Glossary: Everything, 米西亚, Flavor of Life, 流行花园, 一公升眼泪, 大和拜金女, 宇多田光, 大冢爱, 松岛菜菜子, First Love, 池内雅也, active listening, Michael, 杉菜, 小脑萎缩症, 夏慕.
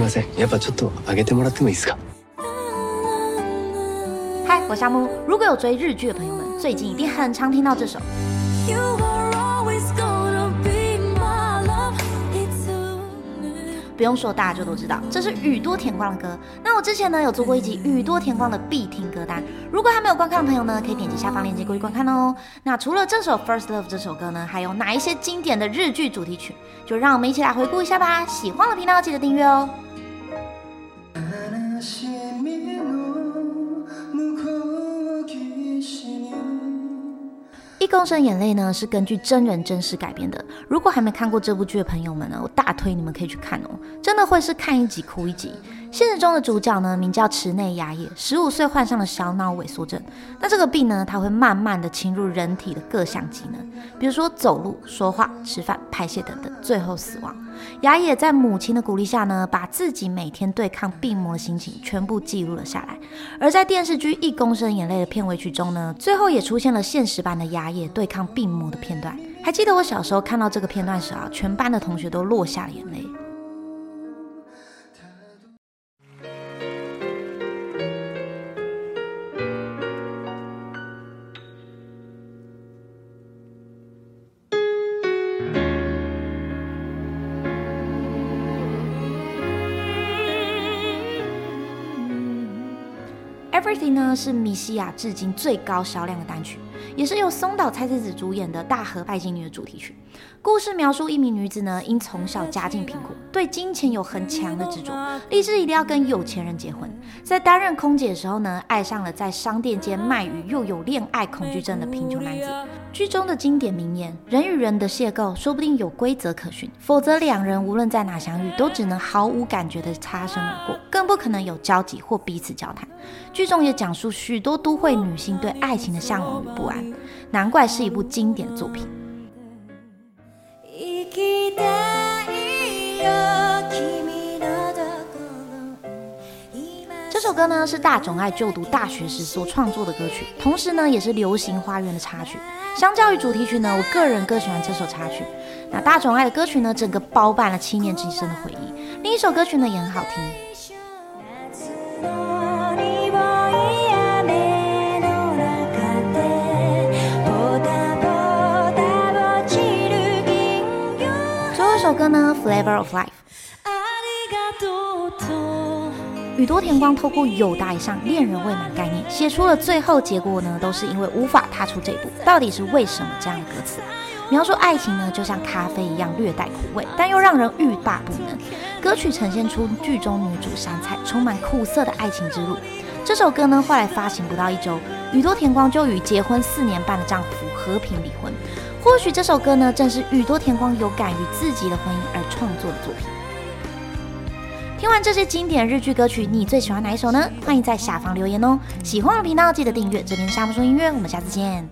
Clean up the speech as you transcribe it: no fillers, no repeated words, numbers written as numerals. いません。やっぱちょっと上げてもらってもいいですか？嗨，我是夏慕。如果有追日剧的朋友们，最近一定很常听到这首。不用说，大家就都知道，这是宇多田光的歌。那我之前呢有做过一集宇多田光的必听歌单，如果还没有观看的朋友呢，可以点击下方链接过去观看哦。那除了这首 First Love 这首歌呢，还有哪一些经典的日剧主题曲？就让我们一起来回顾一下吧。喜欢的频道记得订阅哦。一公升眼泪呢是根据真人真事改编的，如果还没看过这部剧的朋友们呢，我大推你们可以去看哦，真的会是看一集哭一集。现实中的主角呢名叫池内雅也，15岁患上了小脑萎缩症，那这个病呢它会慢慢的侵入人体的各项机能，比如说走路、说话、吃饭、排泄等等，最后死亡。雅也在母亲的鼓励下呢，把自己每天对抗病魔的心情全部记录了下来。而在电视剧《一公升眼泪》的片尾曲中呢，最后也出现了现实版的雅也对抗病魔的片段。还记得我小时候看到这个片段时啊，全班的同学都落下了眼泪。Everything 呢是米西亚至今最高销量的单曲，也是由松岛菜菜子主演的《大和拜金女》的主题曲。故事描述一名女子呢，因从小家境贫苦，对金钱有很强的执着，立志一定要跟有钱人结婚。在担任空姐的时候呢，爱上了在商店街卖鱼又有恋爱恐惧症的贫穷男子。剧中的经典名言：人与人的邂逅，说不定有规则可循，否则两人无论在哪相遇，都只能毫无感觉的擦身而过，更不可能有交集或彼此交谈。剧中也讲述许多都会女性对爱情的向往与不安，难怪是一部经典作品。这首歌呢是大冢爱就读大学时所创作的歌曲，同时呢也是《流行花园》的插曲。相较于主题曲呢，我个人更喜欢这首插曲。那大冢爱的歌曲呢，整个包办了7年之生的回忆。另一首歌曲呢也很好听。这首歌呢 Flavor of Life， 宇多田光透过10大以上恋人未满概念，写出了最后结果呢都是因为无法踏出这一步，到底是为什么这样的歌词？描述爱情呢就像咖啡一样略带苦味，但又让人欲罢不能。歌曲呈现出剧中女主杉菜充满苦涩的爱情之路。这首歌呢后来发行不到1周，宇多田光就与结婚4年半的丈夫和平离婚。或许这首歌呢，正是宇多田光有感于自己的婚姻而创作的作品。听完这些经典日剧歌曲，你最喜欢哪一首呢？欢迎在下方留言哦！喜欢我的频道记得订阅，这边是夏慕说音乐，我们下次见。